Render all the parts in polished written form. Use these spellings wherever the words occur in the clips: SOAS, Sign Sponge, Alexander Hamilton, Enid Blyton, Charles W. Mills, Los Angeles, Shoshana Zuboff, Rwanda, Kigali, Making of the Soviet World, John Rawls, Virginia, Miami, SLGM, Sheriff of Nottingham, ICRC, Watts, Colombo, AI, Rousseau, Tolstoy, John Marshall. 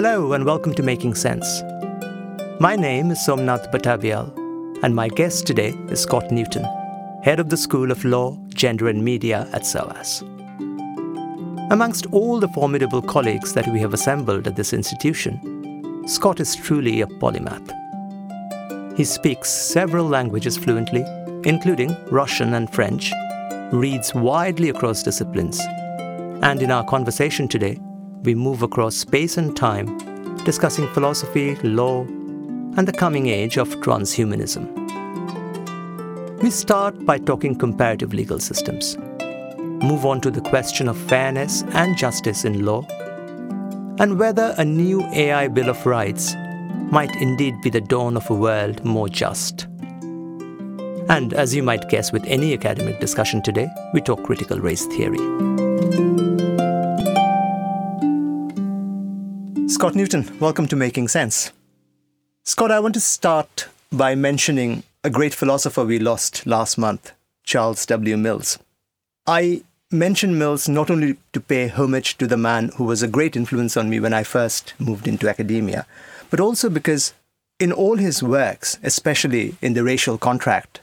Hello and welcome to Making Sense. My name is Somnath Batavial, and my guest today is Scott Newton, head of the School of Law, Gender and Media at SOAS. Amongst all the formidable colleagues that we have assembled at this institution, Scott is truly a polymath. He speaks several languages fluently, including Russian and French, reads widely across disciplines, and in our conversation today, we move across space and time, discussing philosophy, law, and the coming age of transhumanism. We start by talking comparative legal systems, move on to the question of fairness and justice in law, and whether a new AI Bill of Rights might indeed be the dawn of a world more just. And as you might guess with any academic discussion today, we talk critical race theory. Scott Newton, welcome to Making Sense. Scott, I want to start by mentioning a great philosopher we lost last month, Charles W. Mills. I mention Mills not only to pay homage to the man who was a great influence on me when I first moved into academia, but also because in all his works, especially in The Racial Contract,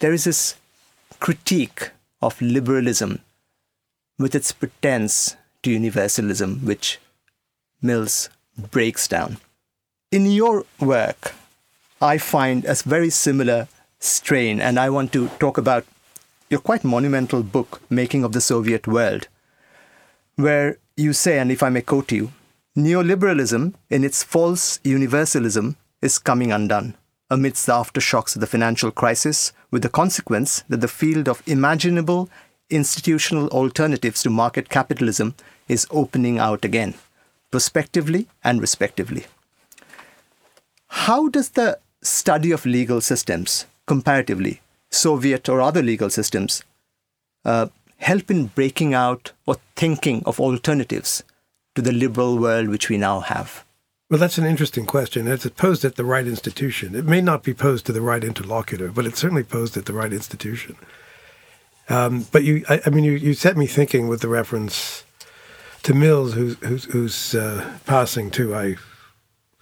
there is this critique of liberalism with its pretense to universalism, which Mills breaks down. In your work, I find a very similar strain, and I want to talk about your quite monumental book, Making of the Soviet World, where you say, and if I may quote you, "Neoliberalism, in its false universalism, is coming undone amidst the aftershocks of the financial crisis, with the consequence that the field of imaginable institutional alternatives to market capitalism is opening out again, prospectively and respectively." How does the study of legal systems, comparatively, Soviet or other legal systems, help in breaking out or thinking of alternatives to the liberal world which we now have? Well, that's an interesting question. It's posed at the right institution. It may not be posed to the right interlocutor, but it's certainly posed at the right institution. But you set me thinking with the reference to Mills, whose passing too, I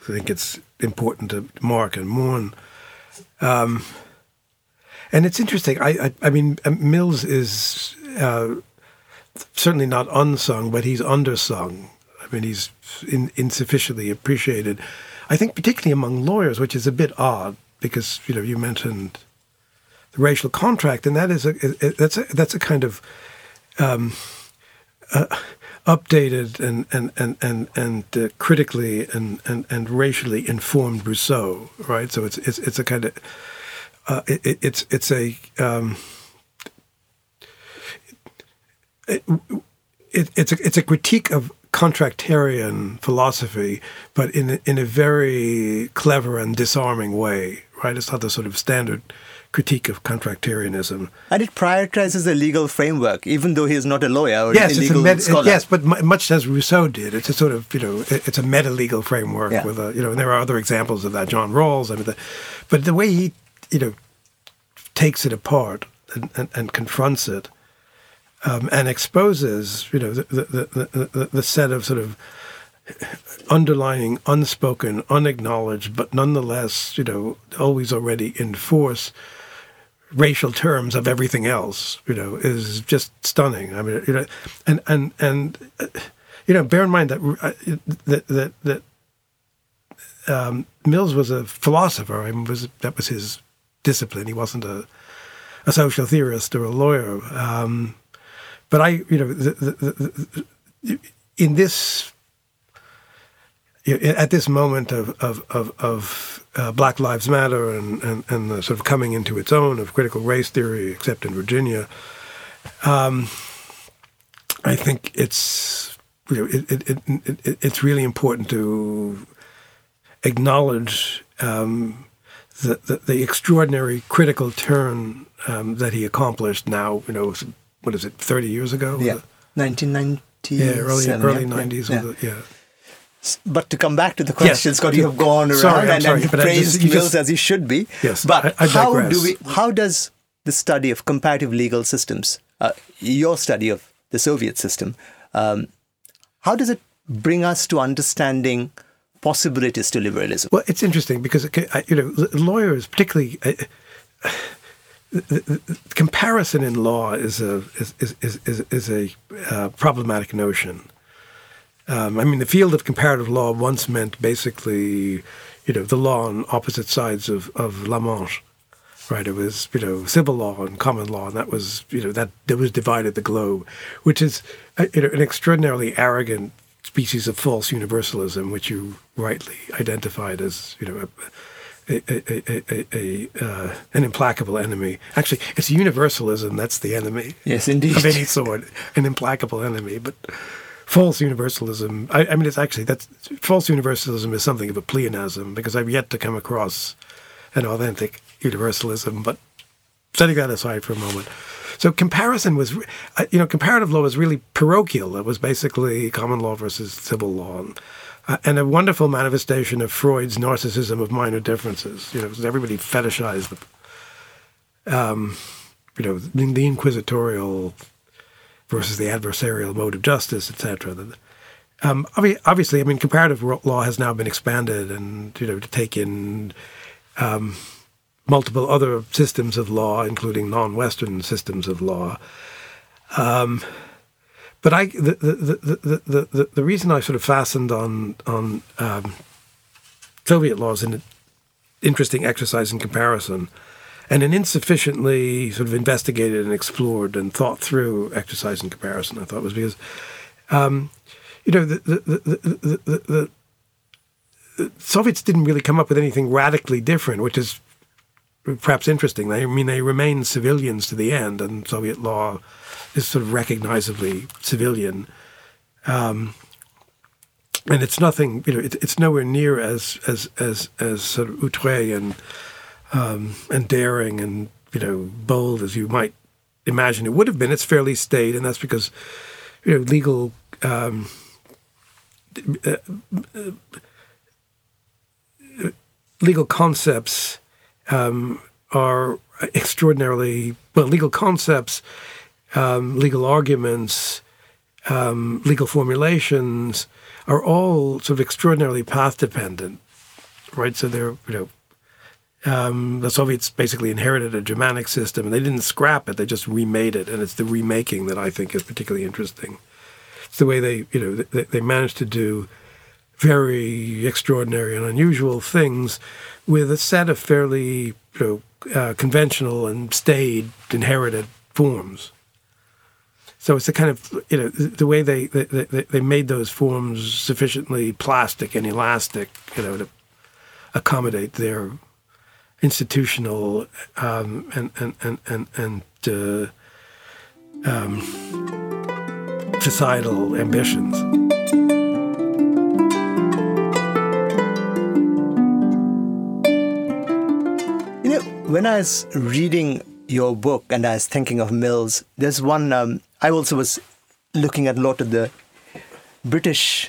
think it's important to mark and mourn. And it's interesting. I mean, Mills is certainly not unsung, but he's undersung. I mean, he's insufficiently appreciated. I think particularly among lawyers, which is a bit odd because you mentioned The Racial Contract, and that is that's a kind of updated and critically and racially informed Rousseau, right? So it's a kind of it's a critique of contractarian philosophy, but in a very clever and disarming way, right? It's not the sort of standard critique of contractarianism. And it prioritizes the legal framework, even though he is not a lawyer or a legal scholar. Yes, but much as Rousseau did, it's a sort of, it's a meta-legal framework with a, and there are other examples of that, John Rawls, but the way he, takes it apart and confronts it and exposes, the set of sort of underlying, unspoken, unacknowledged, but nonetheless, always already in force racial terms of everything else, is just stunning. I mean, bear in mind that Mills was a philosopher. I mean, that was his discipline. He wasn't a social theorist or a lawyer. At this moment of Black Lives Matter and the sort of coming into its own of critical race theory, except in Virginia, I think it's really important to acknowledge the extraordinary critical turn that he accomplished. Now, 30 years ago? Yeah, 1990. Yeah, early 90s. Yeah. But to come back to the question, yes, Scott, you have gone around and praised Mills as he should be. Yes, but I digress. How does the study of comparative legal systems, your study of the Soviet system, how does it bring us to understanding possible it is to liberalism? Well, it's interesting because, you know, lawyers, particularly, the comparison in law is a problematic notion. I mean, the field of comparative law once meant basically, you know, the law on opposite sides of La Manche, right? It was, you know, civil law and common law, and that was, you know, that was divided the globe, which is, you know, an extraordinarily arrogant species of false universalism, which you rightly identified as, you know, an implacable enemy. Actually, it's universalism that's the enemy. Yes, indeed. Of any sort, an implacable enemy, but. False universalism, I mean, it's actually, false universalism is something of a pleonasm because I've yet to come across an authentic universalism, but setting that aside for a moment. So comparison was, you know, comparative law was really parochial. It was basically common law versus civil law and a wonderful manifestation of Freud's narcissism of minor differences. You know, everybody fetishized the, you know, the inquisitorial versus the adversarial mode of justice, etc. Obviously, I mean, comparative law has now been expanded and, you know, to take in multiple other systems of law, including non-Western systems of law. But the reason I sort of fastened on Soviet law is an interesting exercise in comparison, and an insufficiently sort of investigated and explored and thought through exercise in comparison, I thought, was because, you know, the Soviets didn't really come up with anything radically different, which is perhaps interesting. I mean, they remained civilians to the end, and Soviet law is sort of recognizably civilian. And it's nothing, you know, it's nowhere near as sort of outre and daring and, you know, bold as you might imagine it would have been. It's fairly staid, and that's because, you know, legal legal concepts are extraordinarily well. Legal concepts, legal arguments, legal formulations are all sort of extraordinarily path dependent, right? So they're, you know. The Soviets basically inherited a Germanic system, and they didn't scrap it; they just remade it. And it's the remaking that I think is particularly interesting. It's the way they, you know, they managed to do very extraordinary and unusual things with a set of fairly, you know, conventional and staid inherited forms. So it's the kind of, you know, the way they made those forms sufficiently plastic and elastic, you know, to accommodate their institutional and societal ambitions. You know, when I was reading your book and I was thinking of Mills, there's one, I also was looking at a lot of the British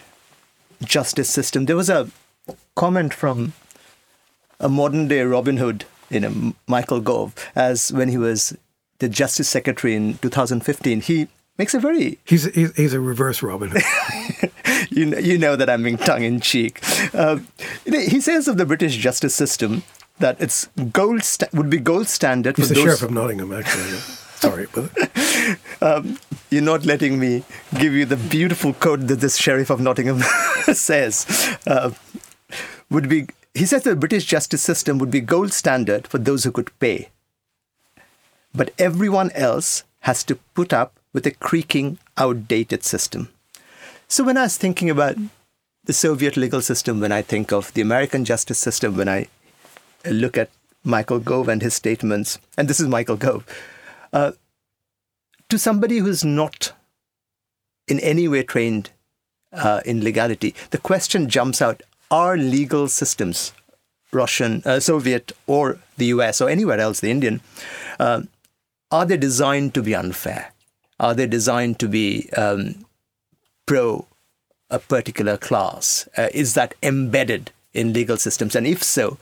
justice system. There was a comment from a modern-day Robin Hood, you know, Michael Gove, as when he was the Justice Secretary in 2015, he makes a very... He's a reverse Robin Hood. you know that I'm being tongue-in-cheek. He says of the British justice system that it's would be gold standard... He's for the Sheriff of Nottingham, actually. Sorry. You're not letting me give you the beautiful quote that this Sheriff of Nottingham says. He says the British justice system would be gold standard for those who could pay. But everyone else has to put up with a creaking, outdated system. So when I was thinking about the Soviet legal system, when I think of the American justice system, when I look at Michael Gove and his statements, and this is Michael Gove, to somebody who's not in any way trained in legality, the question jumps out, are legal systems, Russian, Soviet, or the US, or anywhere else, the Indian, are they designed to be unfair? Are they designed to be pro a particular class? Is that embedded in legal systems? And if so,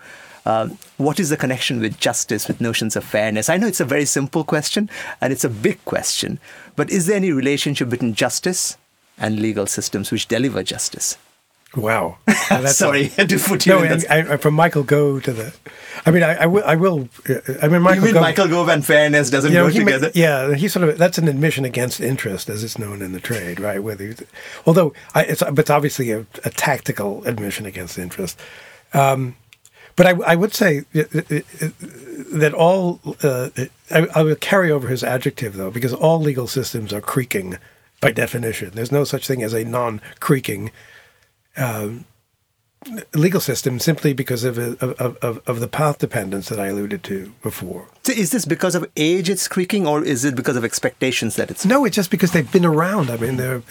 what is the connection with justice, with notions of fairness? I know it's a very simple question, and it's a big question, but is there any relationship between justice and legal systems which deliver justice? Wow. Well, that's sorry, I had to put you in. From Michael Gove to the... I mean, I will... I mean, Michael Gove... Michael Gove and fairness doesn't go together? Yeah, he sort of... That's an admission against interest, as it's known in the trade, right? Although it's obviously a tactical admission against interest. But I would say that all... I will carry over his adjective, though, because all legal systems are creaking by definition. There's no such thing as a non-creaking legal system, simply because of the path dependence that I alluded to before. So is this because of age it's creaking, or is it because of expectations that it's... No, it's just because they've been around. I mean, they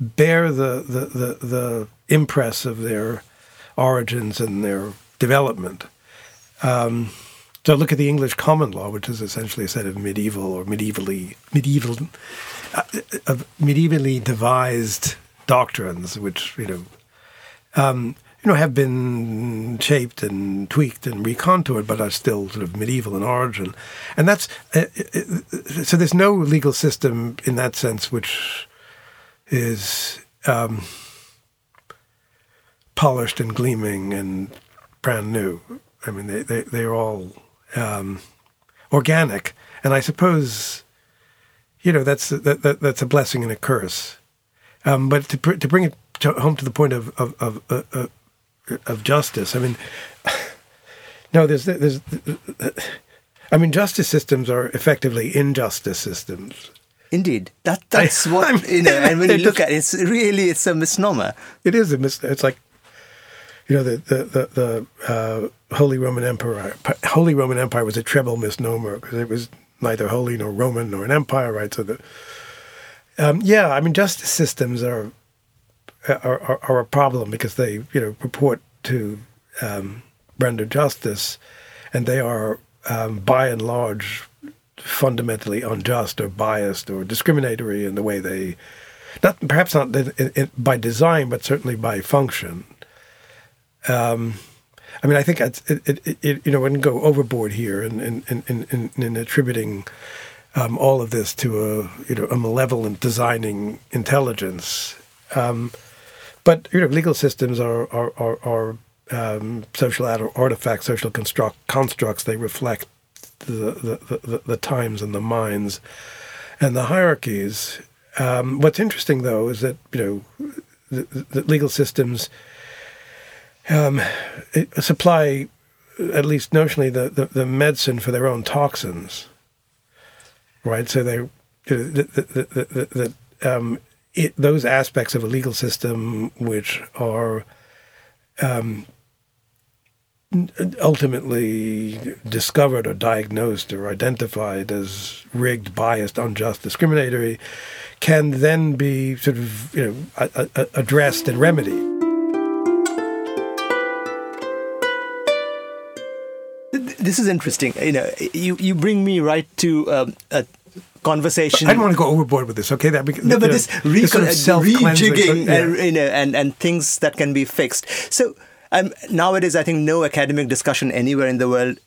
bear the impress of their origins and their development. So look at the English common law, which is essentially a set of medievally devised doctrines, which have been shaped and tweaked and recontoured, but are still sort of medieval in origin. And that's so. There's no legal system in that sense which is polished and gleaming and brand new. I mean, they're all organic, and I suppose that's a blessing and a curse. But to bring it home to the point of justice, I mean, no, there's. I mean, justice systems are effectively injustice systems. Indeed, and when you look at it, it's a misnomer. It is a misnomer. It's like, the Holy Roman Empire was a treble misnomer because it was neither holy nor Roman nor an empire, right? So justice systems are a problem because they purport to render justice, and they are by and large fundamentally unjust or biased or discriminatory in the way they, perhaps not by design, but certainly by function. I mean, I think I wouldn't go overboard here in attributing all of this to a malevolent designing intelligence. But legal systems are social artifacts, social constructs. They reflect the times and the minds and the hierarchies. What's interesting, though, is that the legal systems supply, at least notionally, the medicine for their own toxins, right? So those aspects of a legal system which are ultimately discovered or diagnosed or identified as rigged, biased, unjust, discriminatory, can then be sort of addressed and remedied. This is interesting. You bring me right to a conversation. I don't want to go overboard with this, okay? Rejigging and things that can be fixed. So nowadays, I think no academic discussion anywhere in the world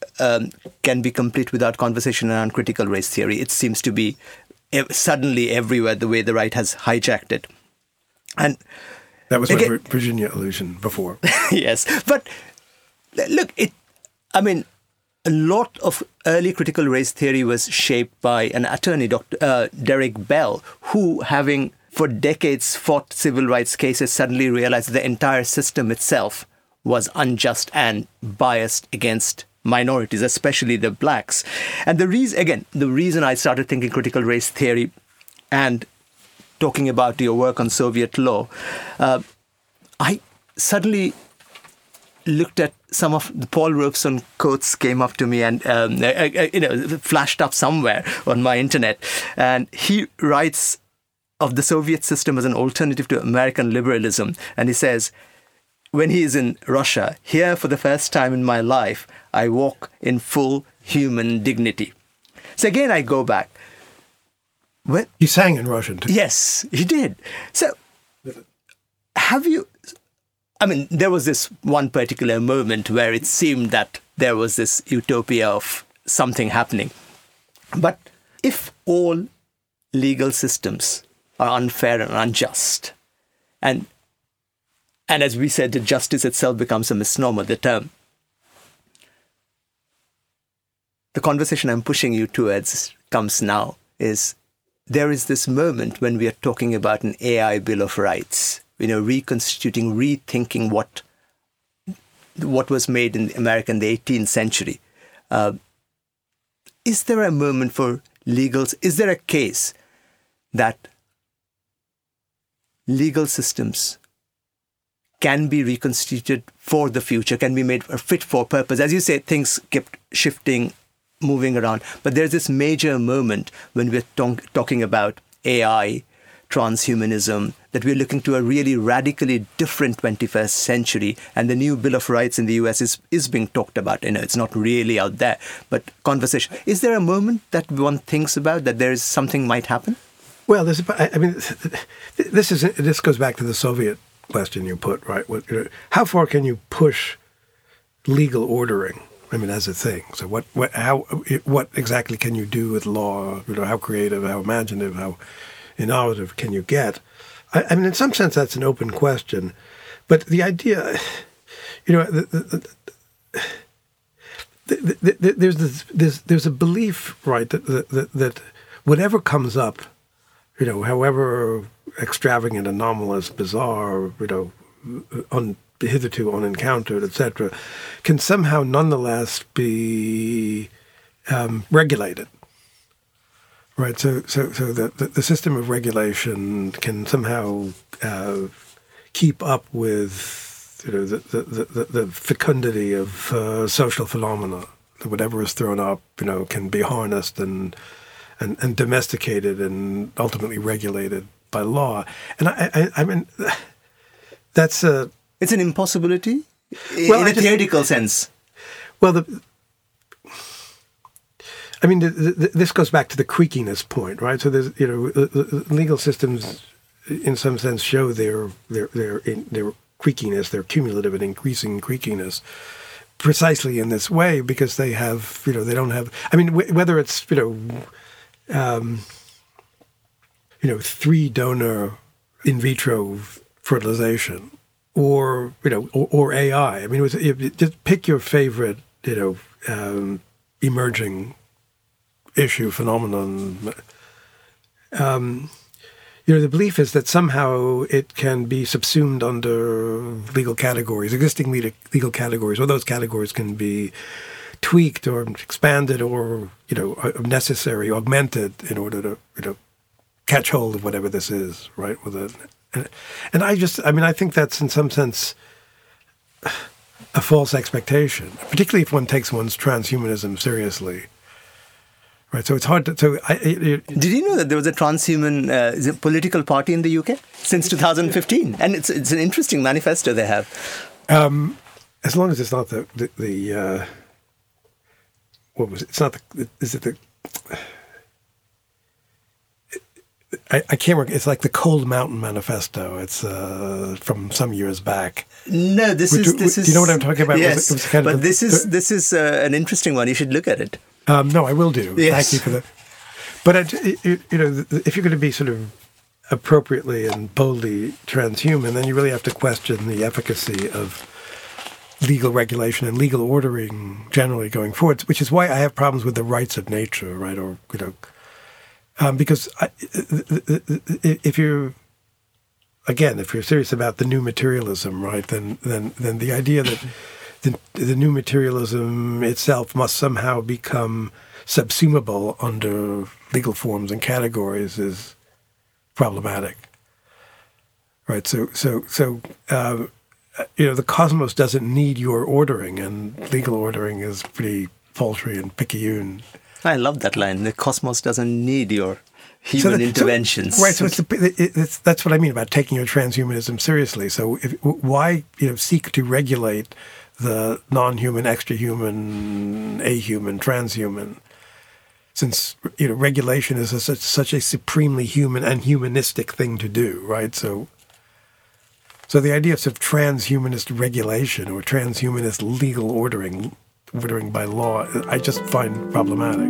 can be complete without conversation around critical race theory. It seems to be suddenly everywhere, the way the right has hijacked it. And that was my Virginia illusion before. Yes. But look, a lot of early critical race theory was shaped by an attorney, Dr. Derek Bell, who, having for decades fought civil rights cases, suddenly realized that the entire system itself was unjust and biased against minorities, especially the blacks. And the reason I started thinking critical race theory and talking about your work on Soviet law, I suddenly looked at some of the Paul Robeson quotes came up to me and flashed up somewhere on my internet, and he writes of the Soviet system as an alternative to American liberalism, and he says, when he is in Russia, here for the first time in my life, I walk in full human dignity. So again, I go back. Well, he sang in Russian too. Yes, he did. So there was this one particular moment where it seemed that there was this utopia of something happening. But if all legal systems are unfair and unjust. And as we said, justice itself becomes a misnomer, the term. The conversation I'm pushing you towards comes now is there is this moment when we are talking about an AI Bill of Rights, you know, reconstituting, rethinking what was made in America in the 18th century. Is there a moment for legals? Is there a case that legal systems can be reconstituted for the future, can be made fit for purpose? As you say, things kept shifting, moving around. But there's this major moment when we're talking about AI, transhumanism, that we're looking to a really radically different 21st century, and the new Bill of Rights in the US is being talked about. You know, it's not really out there, but conversation. Is there a moment that one thinks about, that there is something might happen? Well, this goes back to the Soviet question you put, right? How far can you push legal ordering? I mean, as a thing. So what exactly can you do with law? You know, how creative, how imaginative, how innovative can you get? I mean, in some sense, that's an open question. But the idea, you know, there's a belief, right, that whatever comes up, you know, however extravagant, anomalous, bizarre, you know, hitherto unencountered, etc., can somehow nonetheless be regulated, right? So the system of regulation can somehow keep up with, you know, the fecundity of social phenomena. Whatever is thrown up, you know, can be harnessed and domesticated and ultimately regulated by law. And I mean, that's a... It's an impossibility in a theoretical sense. Well, this goes back to the creakiness point, right? So there's, you know, legal systems, in some sense, show their creakiness, their cumulative and increasing creakiness, precisely in this way because they have, you know, they don't have. I mean, whether it's, you know, three donor in vitro fertilization. Or, you know, or AI. I mean, just pick your favorite, you know, emerging issue, phenomenon. You know, the belief is that somehow it can be subsumed under legal categories, existing legal categories, or those categories can be tweaked or expanded or, you know, necessary, augmented in order to, you know, catch hold of whatever this is, right? With a... And I think that's in some sense a false expectation, particularly if one takes one's transhumanism seriously, right? So it's hard to. Did you know that there was a transhuman political party in the UK since 2015, and it's an interesting manifesto they have. As long as it's not I can't remember. It's like the Cold Mountain Manifesto. It's from some years back. No, this is. Do you know what I'm talking about? Yes, this is an interesting one. You should look at it. No, I will do. Yes. Thank you for that. But you know, if you're going to be sort of appropriately and boldly transhuman, then you really have to question the efficacy of legal regulation and legal ordering generally going forward. Which is why I have problems with the rights of nature, right? Or, you know. Because if you're serious about the new materialism, right, then the idea that the new materialism itself must somehow become subsumable under legal forms and categories is problematic, right? So you know, the cosmos doesn't need your ordering, and legal ordering is pretty paltry and picayune. I love that line. The cosmos doesn't need your human interventions. Right. So that's what I mean about taking your transhumanism seriously. So why, you know, seek to regulate the non-human, extra-human, ahuman, transhuman? Since, you know, regulation is such a supremely human and humanistic thing to do, right? So the idea of sort of transhumanist regulation or transhumanist legal ordering by law, I just find problematic.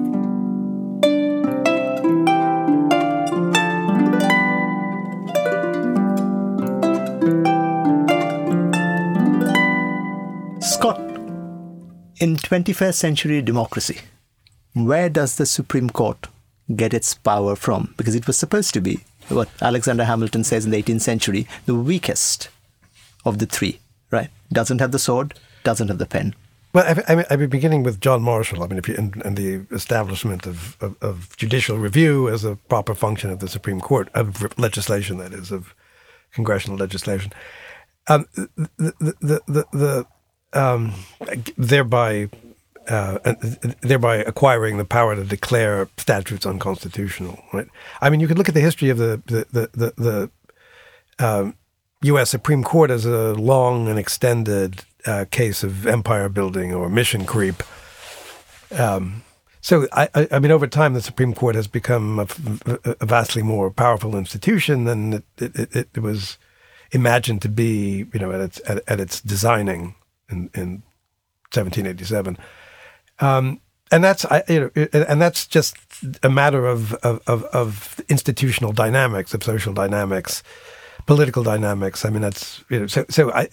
21st century democracy. Where does the Supreme Court get its power from? Because it was supposed to be, what Alexander Hamilton says in the 18th century, the weakest of the three, right? Doesn't have the sword, doesn't have the pen. Well, I've been beginning with John Marshall, I mean, and the establishment of judicial review as a proper function of the Supreme Court, of legislation, that is, of congressional legislation. Thereby acquiring the power to declare statutes unconstitutional. Right? I mean, you could look at the history of the U.S. Supreme Court as a long and extended case of empire building or mission creep. So I mean, over time, the Supreme Court has become a vastly more powerful institution than it was imagined to be, you know, at its designing in 1787. And that's just a matter of institutional dynamics, of social dynamics, political dynamics. I mean, that's, you know, so I,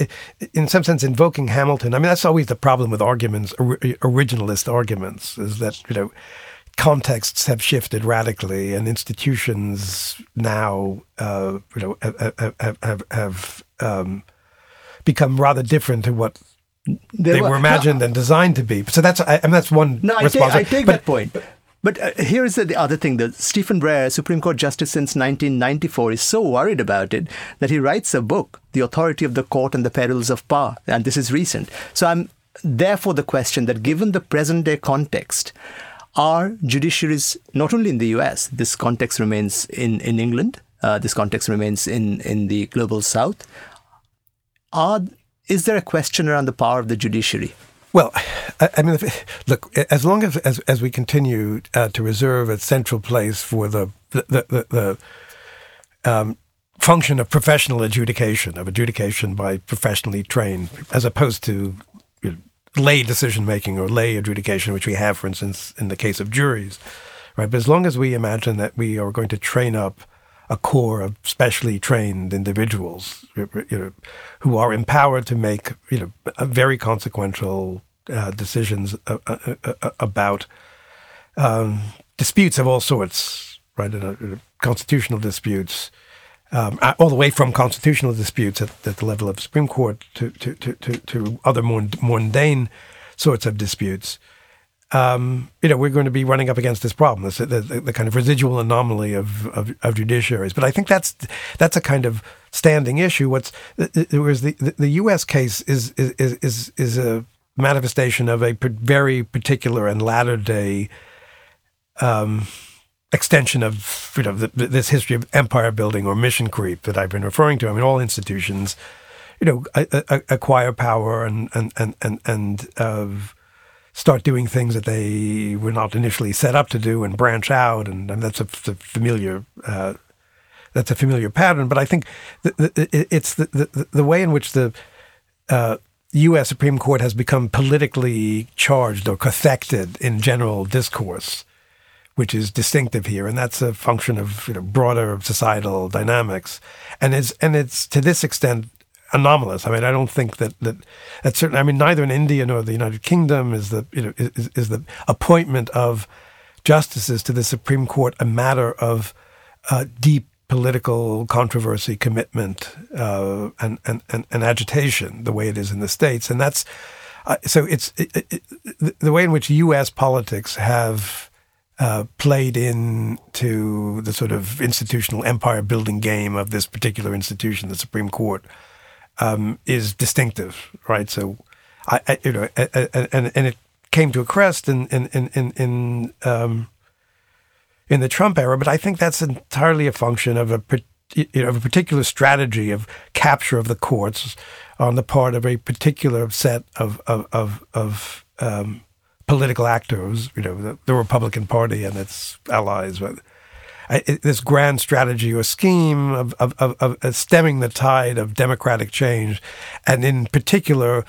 in some sense, invoking Hamilton. I mean, that's always the problem with arguments, originalist arguments, is that, you know, contexts have shifted radically, and institutions now, have become rather different to what They were imagined and designed to be. So that's one response. I take that point. But here is the other thing. The Stephen Breyer, Supreme Court Justice since 1994, is so worried about it that he writes a book, The Authority of the Court and the Perils of Power. And this is recent. So I'm therefore the question that given the present-day context, are judiciaries, not only in the U.S., this context remains in England, this context remains in the global South, is there a question around the power of the judiciary? Well, I mean, look, as long as we continue to reserve a central place for the function of professional adjudication, of adjudication by professionally trained, as opposed to, you know, lay decision-making or lay adjudication, which we have, for instance, in the case of juries, right? But as long as we imagine that we are going to train up a core of specially trained individuals, you know, who are empowered to make, you know, very consequential decisions about disputes of all sorts, right? Constitutional disputes, all the way from constitutional disputes at the level of Supreme Court to other more mundane sorts of disputes. You know, we're going to be running up against this problem, the kind of residual anomaly of judiciaries. But I think that's a kind of standing issue. The U.S. case is a manifestation of a very particular and latter day extension of, you know, this history of empire building or mission creep that I've been referring to. I mean, all institutions, you know, acquire power and start doing things that they were not initially set up to do and branch out, and that's a familiar pattern. But I think it's the way in which the U.S. Supreme Court has become politically charged or cathected in general discourse, which is distinctive here, and that's a function of, you know, broader societal dynamics, and it's to this extent anomalous. I mean, I don't think that certainly. I mean, neither in India nor the United Kingdom is the appointment of justices to the Supreme Court a matter of deep political controversy, commitment, and agitation the way it is in the States. And that's so. It's the way in which U.S. politics have played into the sort of institutional empire-building game of this particular institution, the Supreme Court. Is distinctive, right? So, it came to a crest in the Trump era. But I think that's entirely a function of a particular strategy of capture of the courts on the part of a particular set of political actors, you know, the Republican Party and its allies. This grand strategy or scheme of stemming the tide of democratic change, and in particular,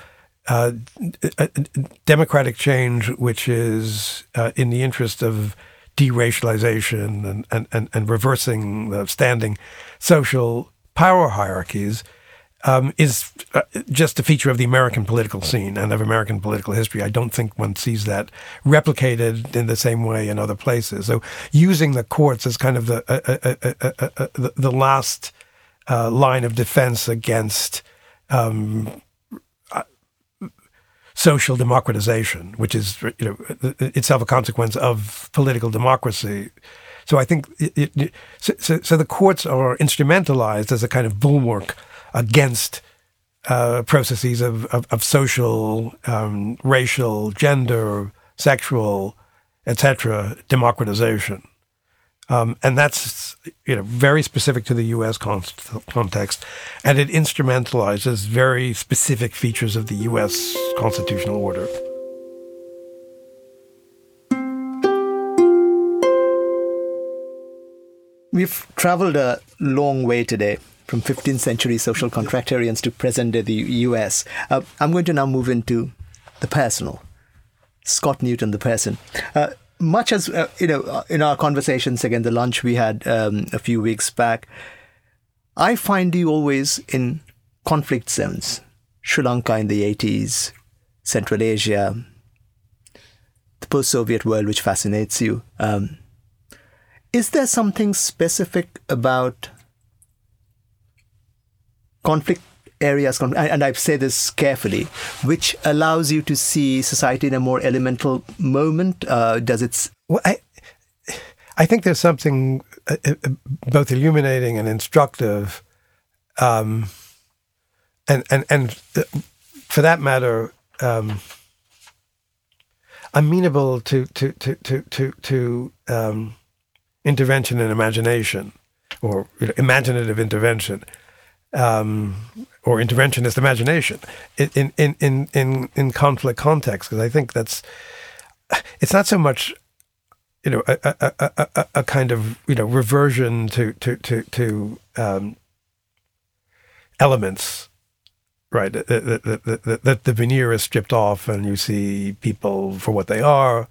democratic change which is in the interest of deracialization and reversing the standing social power hierarchies, is just a feature of the American political scene and of American political history. I don't think one sees that replicated in the same way in other places. So using the courts as kind of the last line of defense against social democratization, which is itself a consequence of political democracy. So I think so the courts are instrumentalized as a kind of bulwark against processes of social, racial, gender, sexual, etc. democratization. And that's very specific to the U.S. context, and it instrumentalizes very specific features of the U.S. constitutional order. We've traveled a long way today, from 15th century social contractarians to present-day the U.S. I'm going to now move into the personal, Scott Newton, the person. Much as, in our conversations, again, the lunch we had a few weeks back, I find you always in conflict zones. Sri Lanka in the 80s, Central Asia, the post-Soviet world, which fascinates you. Is there something specific about conflict areas, and I say this carefully, which allows you to see society in a more elemental moment? Well, I think there's something both illuminating and instructive, and for that matter, amenable to intervention and imagination, or imaginative intervention, or interventionist imagination in conflict context, because I think it's not so much a kind of reversion to elements, right? That the veneer is stripped off and you see people for what they are.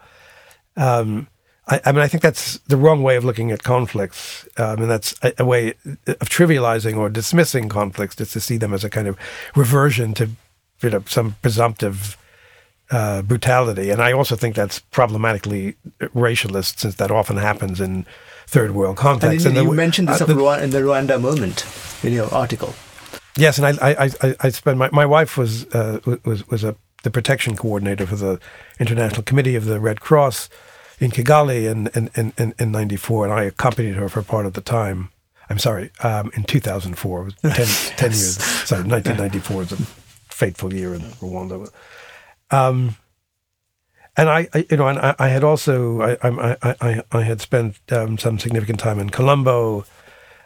I think that's the wrong way of looking at conflicts, and that's a way of trivializing or dismissing conflicts, just to see them as a kind of reversion to some presumptive brutality. And I also think that's problematically racialist, since that often happens in third world contexts. And you mentioned this in the Rwanda moment in your article. Yes, and I spent my wife was the protection coordinator for the International Committee of the Red Cross in Kigali in 94, and I accompanied her for part of the time. I'm sorry, in 2004, it was 10 years. Sorry, 1994 is a fateful year in Rwanda. And I had spent some significant time in Colombo,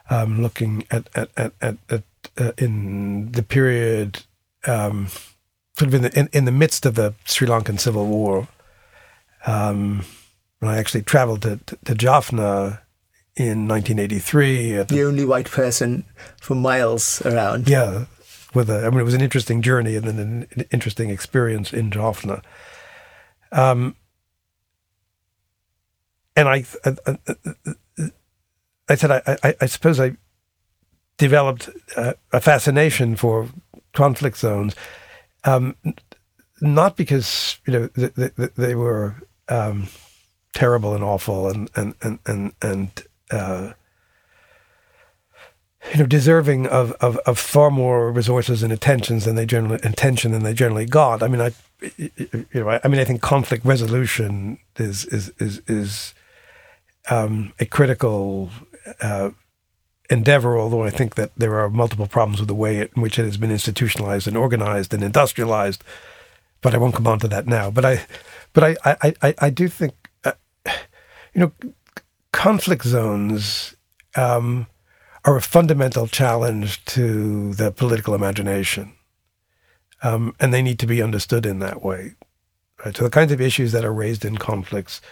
looking at in the period, sort of in the midst of the Sri Lankan civil war. And I actually traveled to Jaffna in 1983. At the only white person for miles around. Yeah. It was an interesting journey and an interesting experience in Jaffna. And I suppose I developed a fascination for conflict zones, not because they were terrible and awful and deserving of far more resources and attention than they generally got. I think conflict resolution is a critical endeavor, although I think that there are multiple problems with the way in which it has been institutionalized and organized and industrialized. But I won't come on to that now. But I do think conflict zones are a fundamental challenge to the political imagination, and they need to be understood in that way. Right? So the kinds of issues that are raised in conflicts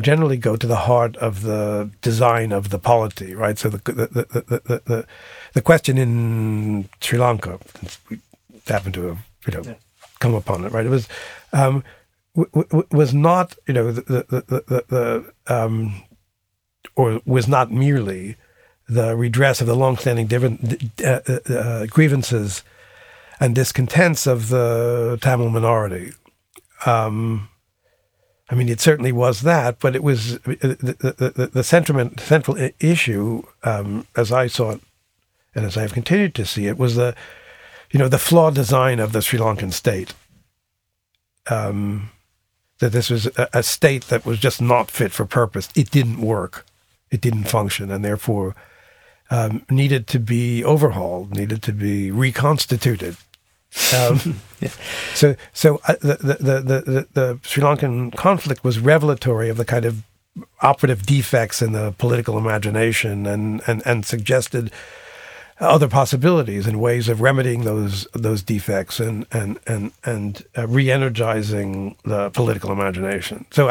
generally go to the heart of the design of the polity. Right. So the question in Sri Lanka, we happened to have come upon it. Right. It was. Was not, or was not merely the redress of the longstanding grievances and discontents of the Tamil minority. I mean, it certainly was that, but it was the central issue, as I saw it, and as I've continued to see it, was the flawed design of the Sri Lankan state. That this was a state that was just not fit for purpose. It didn't work. It didn't function, and therefore needed to be overhauled, needed to be reconstituted. Yeah. So the Sri Lankan conflict was revelatory of the kind of operative defects in the political imagination, and suggested other possibilities and ways of remedying those defects and re-energizing the political imagination. So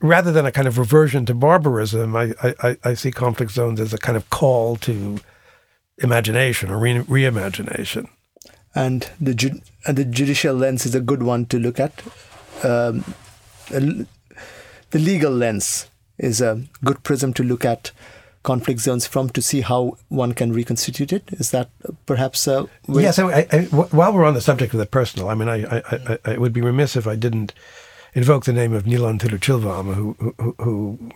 rather than a kind of reversion to barbarism, I see conflict zones as a kind of call to imagination or reimagination. And the judicial lens is a good one to look at. The legal lens is a good prism to look at conflict zones from, to see how one can reconstitute it. Is that perhaps a way? Yeah, so while we're on the subject of the personal, I mean, I would be remiss if I didn't invoke the name of Nilan Tiruchelvam, whom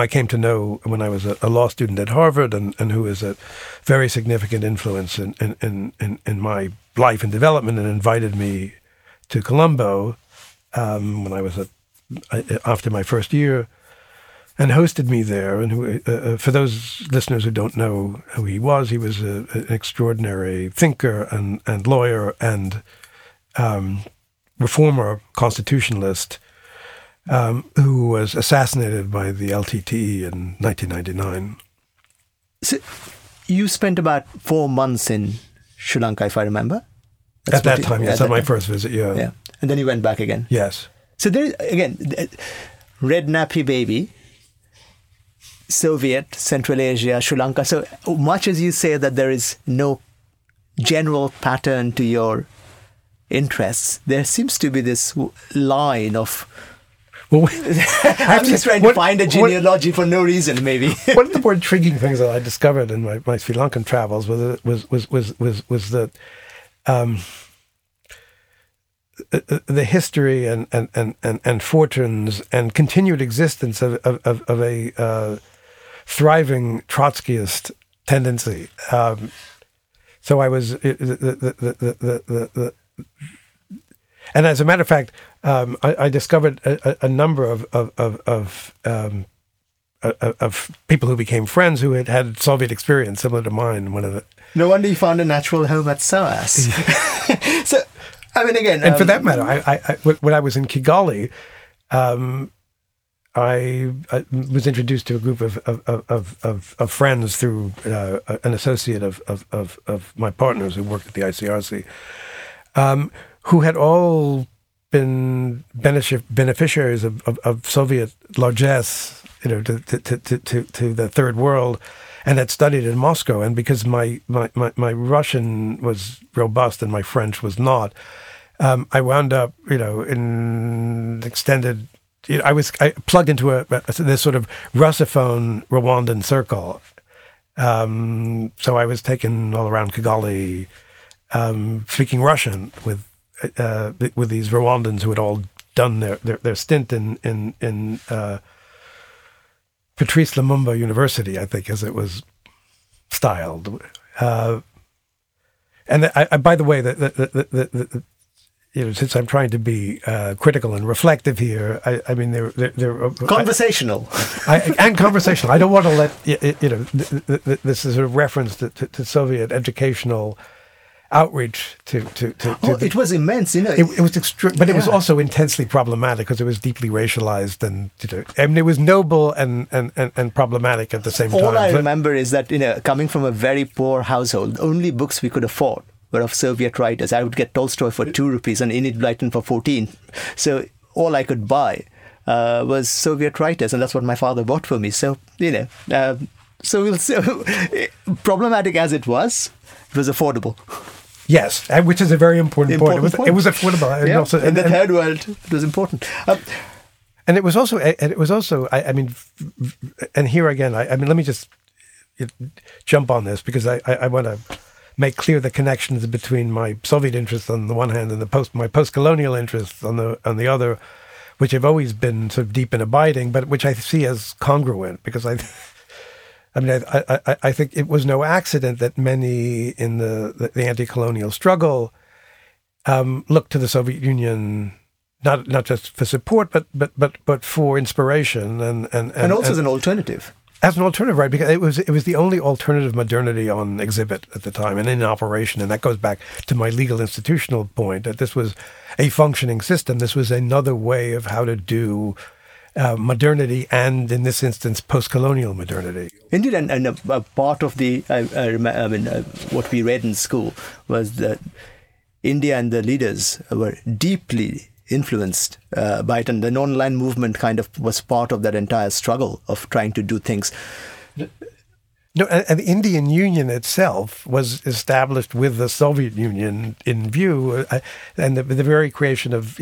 I came to know when I was a law student at Harvard, and who is a very significant influence in my life and development, and invited me to Colombo when I was after my first year, and hosted me there. And who, for those listeners who don't know who he was an extraordinary thinker and lawyer and reformer constitutionalist, who was assassinated by the LTTE in 1999. So you spent about 4 months in Sri Lanka, if I remember. At that time, yes. At my first visit, yeah. Yeah. And then you went back again. Yes. So there, again, red nappy baby, Soviet, Central Asia, Sri Lanka. So much as you say that there is no general pattern to your interests, there seems to be this line of... Well, I'm just trying to find a genealogy for no reason, maybe. One of the more intriguing things that I discovered in my Sri Lankan travels was that the history and fortunes and continued existence of a thriving Trotskyist tendency. So I was and as a matter of fact, I discovered a number of people who became friends who had Soviet experience similar to mine. No wonder you found a natural home at SOAS. So, I mean, again, and for that matter, I when I was in Kigali, I was introduced to a group of friends through an associate of my partners who worked at the ICRC. Who had all been beneficiaries of Soviet largesse, to the Third World, and had studied in Moscow. And because my Russian was robust and my French was not, I wound up, in extended. I plugged into this sort of Russophone Rwandan circle. So I was taken all around Kigali, speaking Russian with these Rwandans who had all done their stint in Patrice Lumumba University, I think, as it was styled. By the way, since I'm trying to be critical and reflective here, I mean, they're conversational and conversational. I don't want to let this is a reference to Soviet educational outreach to it was immense, It was extreme, but it was also intensely problematic because it was deeply racialized, and it was noble and problematic at the same time. All I remember is that coming from a very poor household, the only books we could afford were of Soviet writers. I would get Tolstoy for 2 rupees and Enid Blyton for 14. So all I could buy was Soviet writers, and that's what my father bought for me. So problematic as it was, it was affordable. Yes, which is a very important point. It was affordable. And also, in the third world, it was important. And it was also, and here again, let me just jump on this, because I want to make clear the connections between my Soviet interests on the one hand and my post-colonial interests on the other, which have always been sort of deep and abiding, but which I see as congruent, because I think it was no accident that many in the anti-colonial struggle looked to the Soviet Union not just for support, but for inspiration and also as an alternative. As an alternative, right? Because it was the only alternative modernity on exhibit at the time and in operation, and that goes back to my legal institutional point, that this was a functioning system. This was another way of how to do modernity, and in this instance, post-colonial modernity. Indeed, and a part of the, what we read in school was that India and the leaders were deeply influenced by it, and the non-aligned movement kind of was part of that entire struggle of trying to do things. No, and the Indian Union itself was established with the Soviet Union in view, and the very creation of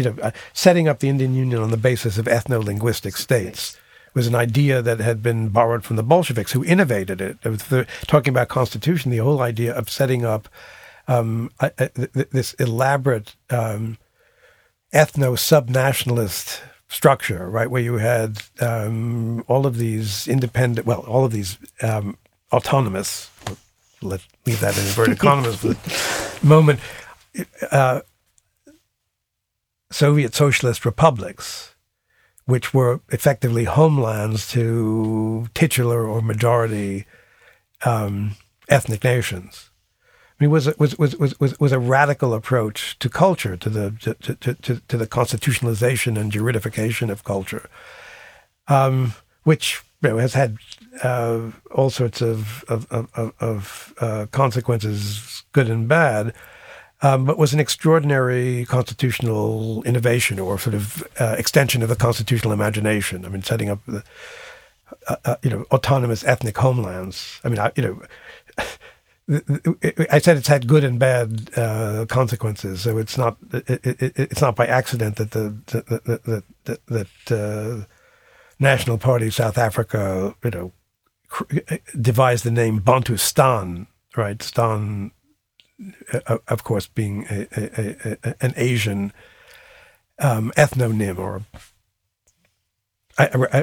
setting up the Indian Union on the basis of ethno-linguistic states was an idea that had been borrowed from the Bolsheviks, who innovated it. Talking about constitution, the whole idea of setting up this elaborate ethno-subnationalist structure, right, where you had all of these autonomous, let's leave that in inverted commas for the moment, Soviet socialist republics, which were effectively homelands to titular or majority ethnic nations. I mean, was a radical approach to culture, to the constitutionalization and juridification of culture, which has had all sorts of consequences, good and bad, but was an extraordinary constitutional innovation, or sort of extension of the constitutional imagination. I mean, setting up the autonomous ethnic homelands. I mean, I said it's had good and bad consequences, so it's not by accident that the National Party of South Africa devised the name Bantustan, right? Stan, of course, being an Asian ethnonym, or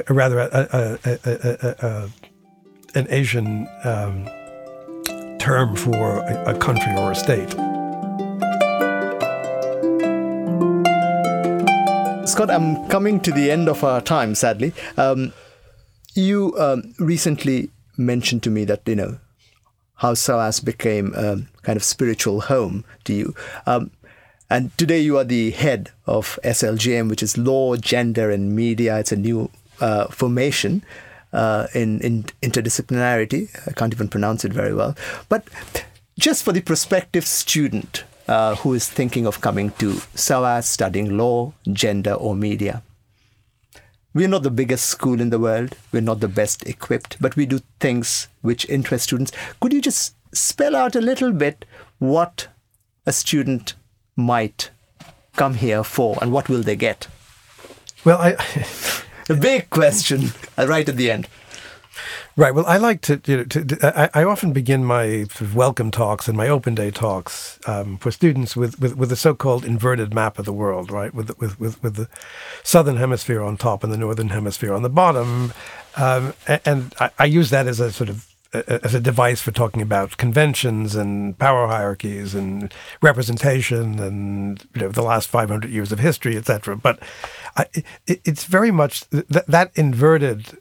rather an Asian term for a country or a state. Scott, I'm coming to the end of our time, sadly. You recently mentioned to me that, how SOAS became a kind of spiritual home to you. And today you are the head of SLGM, which is Law, Gender and Media. It's a new formation. In interdisciplinarity. I can't even pronounce it very well. But just for the prospective student who is thinking of coming to SOAS, studying law, gender, or media, we're not the biggest school in the world. We're not the best equipped, but we do things which interest students. Could you just spell out a little bit what a student might come here for, and what will they get? Well, a big question right at the end. Right. Well, I like to, I often begin my sort of welcome talks and my open day talks for students with a so-called inverted map of the world, right? With the southern hemisphere on top and the northern hemisphere on the bottom, and I use that as a sort of as a device for talking about conventions and power hierarchies and representation and the last 500 years of history, etc. But it's very much that inverted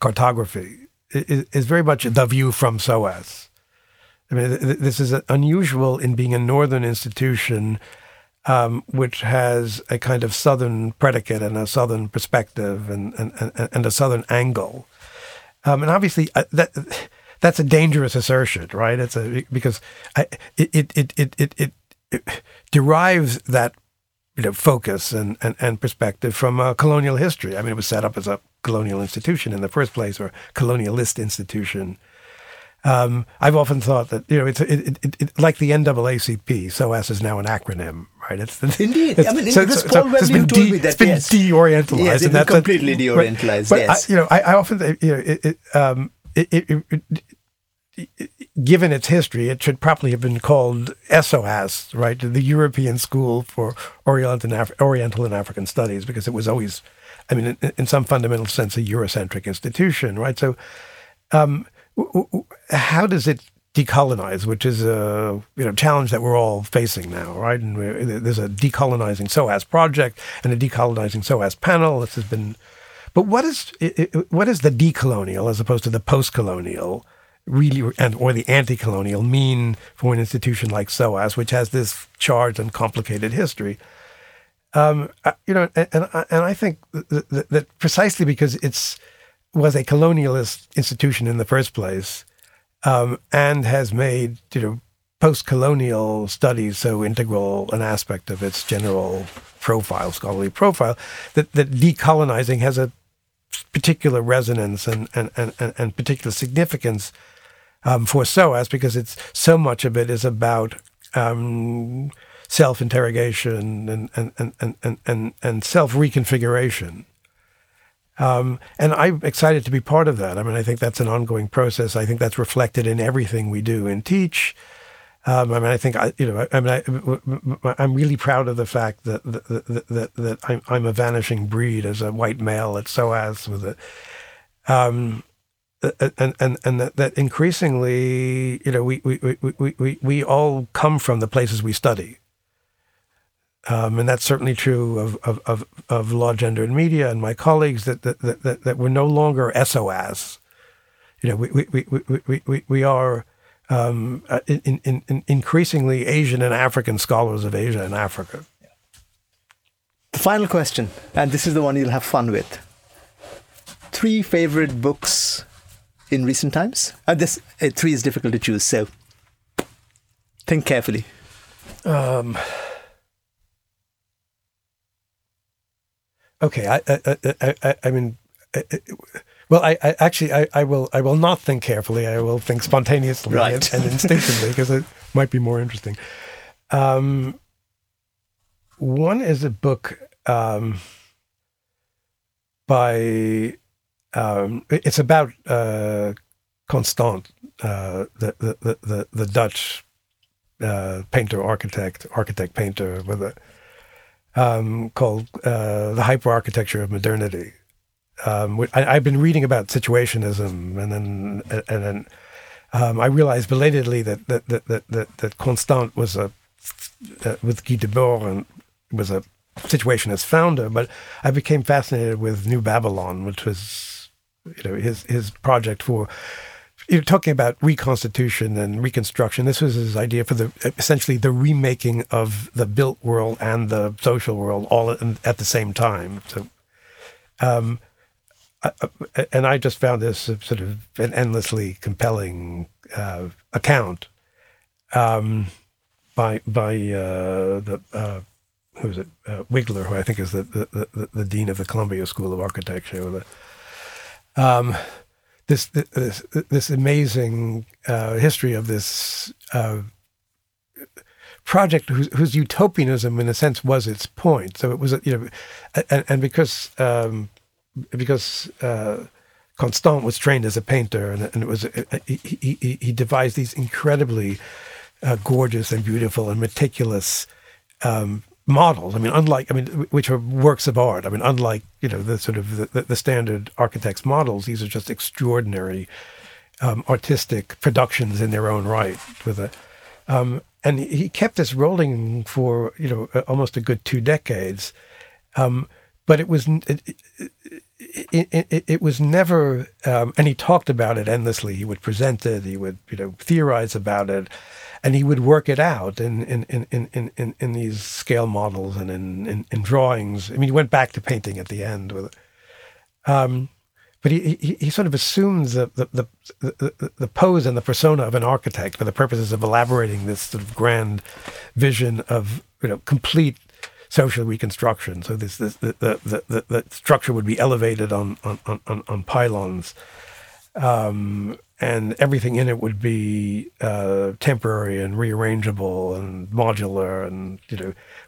cartography is very much the view from SOAS. I mean, this is unusual in being a northern institution which has a kind of southern predicate and a southern perspective and a southern angle. And obviously, that's a dangerous assertion, right? Because it derives that focus and perspective from colonial history. I mean, it was set up as a colonial institution in the first place, or colonialist institution, I've often thought that, you know, it's like the NAACP, SOAS is now an acronym, right? Indeed. I mean, Paul Wembley told me that, it's been de-orientalized. Yes, it's been completely de-orientalized, but yes. I often, you know, given its history, it should probably have been called SOAS, right? The European School for Oriental and African Studies, because it was always, I mean, in some fundamental sense, a Eurocentric institution, right? So, how does it decolonize, which is a challenge that we're all facing now, right? And there's a decolonizing SOAS project and a decolonizing SOAS panel. This has been, but what is the decolonial as opposed to the postcolonial, really, or the anti-colonial mean for an institution like SOAS, which has this charged and complicated history? And I think that precisely because it was a colonialist institution in the first place, and has made post-colonial studies so integral an aspect of its general scholarly profile, that decolonizing has a particular resonance and particular significance for SOAS, because it's so much of it is about self-interrogation and self-reconfiguration. And I'm excited to be part of that. I mean, I think that's an ongoing process. I think that's reflected in everything we do and teach. I'm really proud of the fact that I'm a vanishing breed as a white male at SOAS with it. And that increasingly, we all come from the places we study. And that's certainly true of Law, Gender, and Media and my colleagues. That we're no longer SOAS. We are increasingly Asian and African scholars of Asia and Africa. The final question, and this is the one you'll have fun with. 3 favorite books in recent times. This 3 is difficult to choose, so think carefully. Okay, I will not think carefully. I will think spontaneously, right, and instinctively, because it might be more interesting. One is a book it's about Constant, the Dutch architect painter with a. Called The Hyperarchitecture of Modernity. I've been reading about Situationism, and then I realized belatedly that Constant was with Guy Debord and was a Situationist founder. But I became fascinated with New Babylon, which was his project for. You're talking about reconstitution and reconstruction. This was his idea for essentially the remaking of the built world and the social world all at the same time. So, and I just found this sort of an endlessly compelling account by who is it? Wiggler, who I think is the dean of the Columbia School of Architecture. This amazing history of this project, whose utopianism, in a sense, was its point. So it was, because Constant was trained as a painter, and it was he devised these incredibly gorgeous and beautiful and meticulous models. Which are works of art. Unlike the standard architect's models, these are just extraordinary artistic productions in their own right. With a, and he kept this rolling for almost a good 2 decades, but it was never. And he talked about it endlessly. He would present it. He would theorize about it. And he would work it out in these scale models and in drawings. He went back to painting at the end with it. But he sort of assumes the pose and the persona of an architect for the purposes of elaborating this sort of grand vision of complete social reconstruction. So the structure would be elevated on pylons. and everything in it would be temporary and rearrangeable and modular, and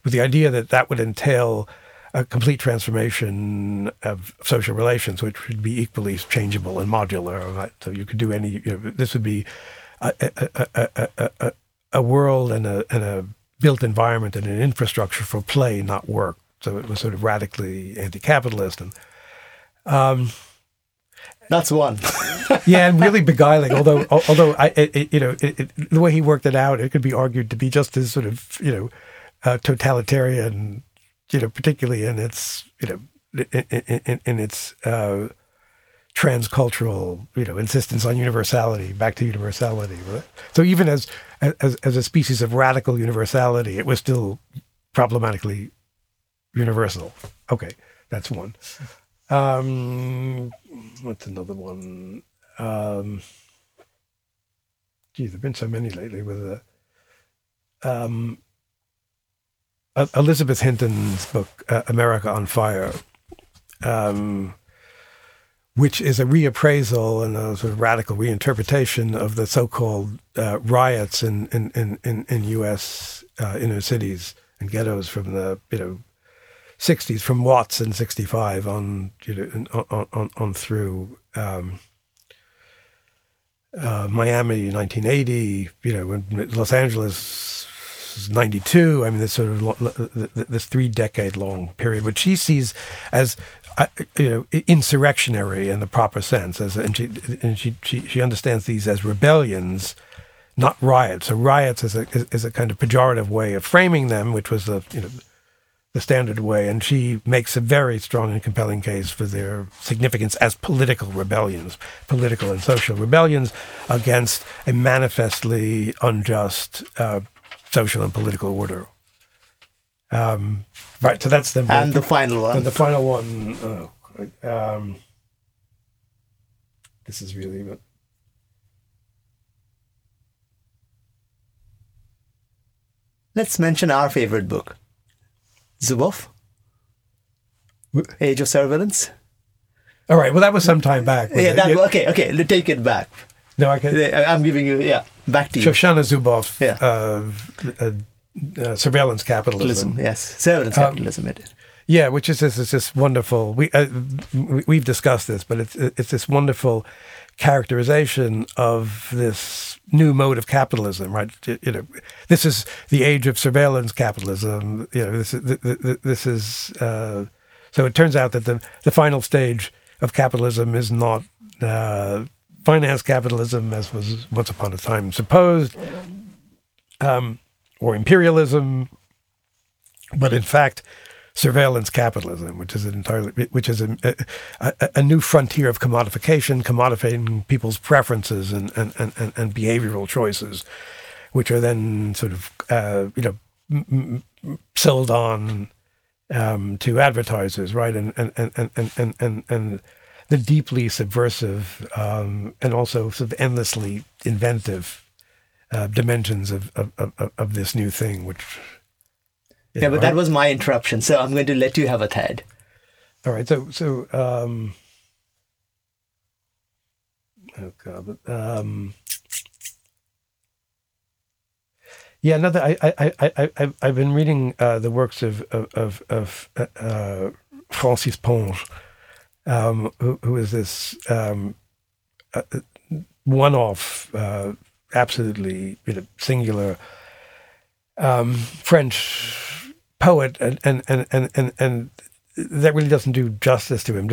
with the idea that that would entail a complete transformation of social relations, which would be equally changeable and modular. Right? So you could do any. This would be a world and a built environment and an infrastructure for play, not work. So it was sort of radically anti-capitalist, and that's one. Yeah, and really beguiling. Although the way he worked it out, it could be argued to be just as sort of totalitarian, particularly in its transcultural insistence on universality, back to universality. Right? So even as a species of radical universality, it was still problematically universal. Okay, that's one. What's another one? There've been so many lately. With Elizabeth Hinton's book, America on Fire, which is a reappraisal and a sort of radical reinterpretation of the so-called riots in U.S. Inner cities and ghettos from the 60s, from Watts in 65 on through Miami 1980, Los Angeles 92. I mean, this sort of this 3-decade-long period, which she sees as insurrectionary in the proper sense, and she understands these as rebellions, not riots. So riots is a kind of pejorative way of framing them, which was the standard way, and she makes a very strong and compelling case for their significance as political rebellions, political and social rebellions against a manifestly unjust social and political order. Right, so that's the... And the final one. And the final one... this is really... Let's mention our favorite book. Zuboff? Age of Surveillance? All right, well, that was some time back. Okay, take it back. No, I can... I'm giving you, back to you. Shoshana Zuboff, Surveillance Capitalism. Yes, Surveillance Capitalism. Which is this wonderful... We've discussed this, but it's this wonderful characterization of this new mode of capitalism, right? This is the age of surveillance capitalism. So it turns out that the final stage of capitalism is not finance capitalism, as was once upon a time supposed, or imperialism, but in fact surveillance capitalism, which is a new frontier of commodification, commodifying people's preferences and behavioral choices, which are then sort of sold on to advertisers, right? And the deeply subversive and also sort of endlessly inventive dimensions of this new thing, which. But that was my interruption, so I'm going to let you have a third. All right, I've been reading the works of Francis Ponge, who is this one-off, absolutely singular French poet, and that really doesn't do justice to him.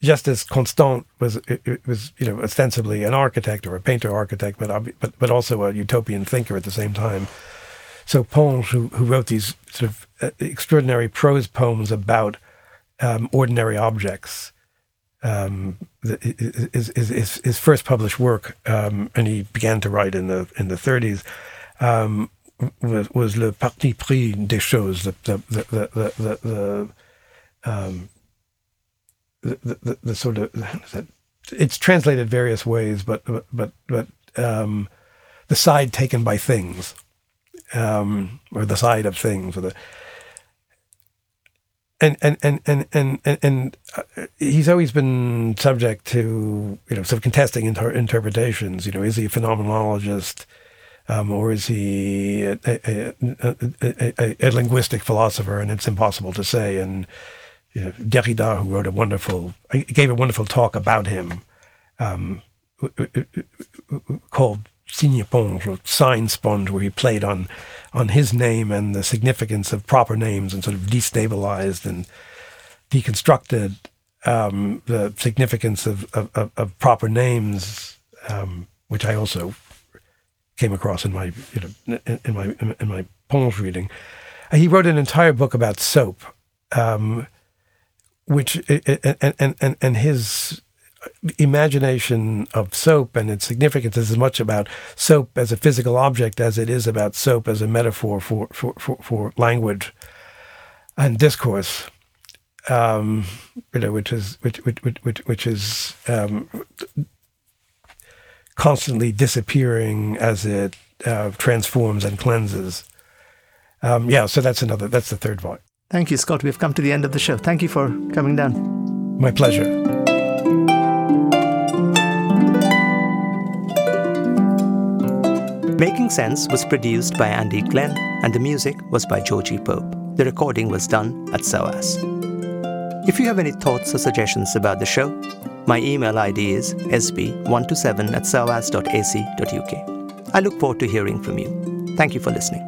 Just as Constant was ostensibly an architect or a painter-architect, but also a utopian thinker at the same time. So Ponge, who wrote these sort of extraordinary prose poems about ordinary objects, his first published work, and he began to write in the 30s. Was Le Parti Pris des Choses, the sort of, it's translated various ways, but the side taken by things, or the side of things, And he's always been subject to, sort of contesting interpretations. Is he a phenomenologist, or is he a linguistic philosopher? And it's impossible to say. And Derrida, who wrote gave a wonderful talk about him, called Signe Sponge, or Sign Sponge, where he played on his name and the significance of proper names, and sort of destabilized and deconstructed the significance of proper names, which I also came across in my in my Ponge reading. He wrote an entire book about soap, which and his imagination of soap and its significance is as much about soap as a physical object as it is about soap as a metaphor for language and discourse, which is constantly disappearing as it transforms and cleanses. So that's the third volume. Thank you, Scott. We've come to the end of the show. Thank you for coming down. My pleasure. Making Sense was produced by Andy Glenn, and the music was by Georgie Pope. The recording was done at SOAS. If you have any thoughts or suggestions about the show, my email ID is sb127@soas.ac.uk. I look forward to hearing from you. Thank you for listening.